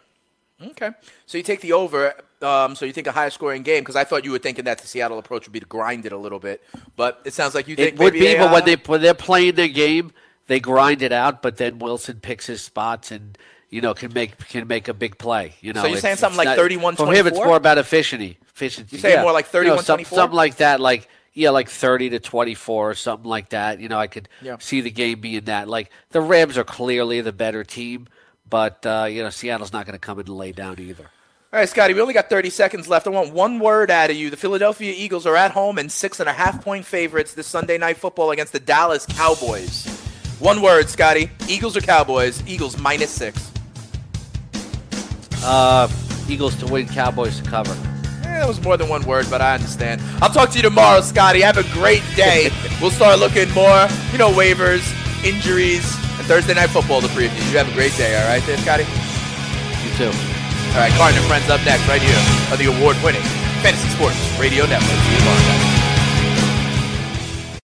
Okay. So you take the over, um, so you think a higher-scoring game, because I thought you were thinking that the Seattle approach would be to grind it a little bit, but it sounds like you think it would maybe be, a, but when, they, when they're playing their game, they grind it out, but then Wilson picks his spots and, you know, can make can make a big play. You know, so you're saying something like thirty-one twenty-four? For him, it's more about efficiency. efficiency. You're saying yeah. more like thirty-one twenty-four? You know, some, something like that, like, yeah, like thirty to twenty-four or something like that. You know, I could yeah. see the game being that. Like, the Rams are clearly the better team. But, uh, you know, Seattle's not going to come in and lay down either. All right, Scotty, we only got thirty seconds left. I want one word out of you. The Philadelphia Eagles are at home and six and a half point favorites this Sunday Night Football against the Dallas Cowboys. One word, Scotty. Eagles or Cowboys? Eagles minus six. Uh, Eagles to win, Cowboys to cover. Eh, that was more than one word, but I understand. I'll talk to you tomorrow, Scotty. Have a great day. We'll start looking more, you know, waivers, injuries, and Thursday Night Football to preview. You have a great day, all right, there, Scotty? You too. All right, Cardinal Friends up next right here on the award-winning Fantasy Sports Radio Network.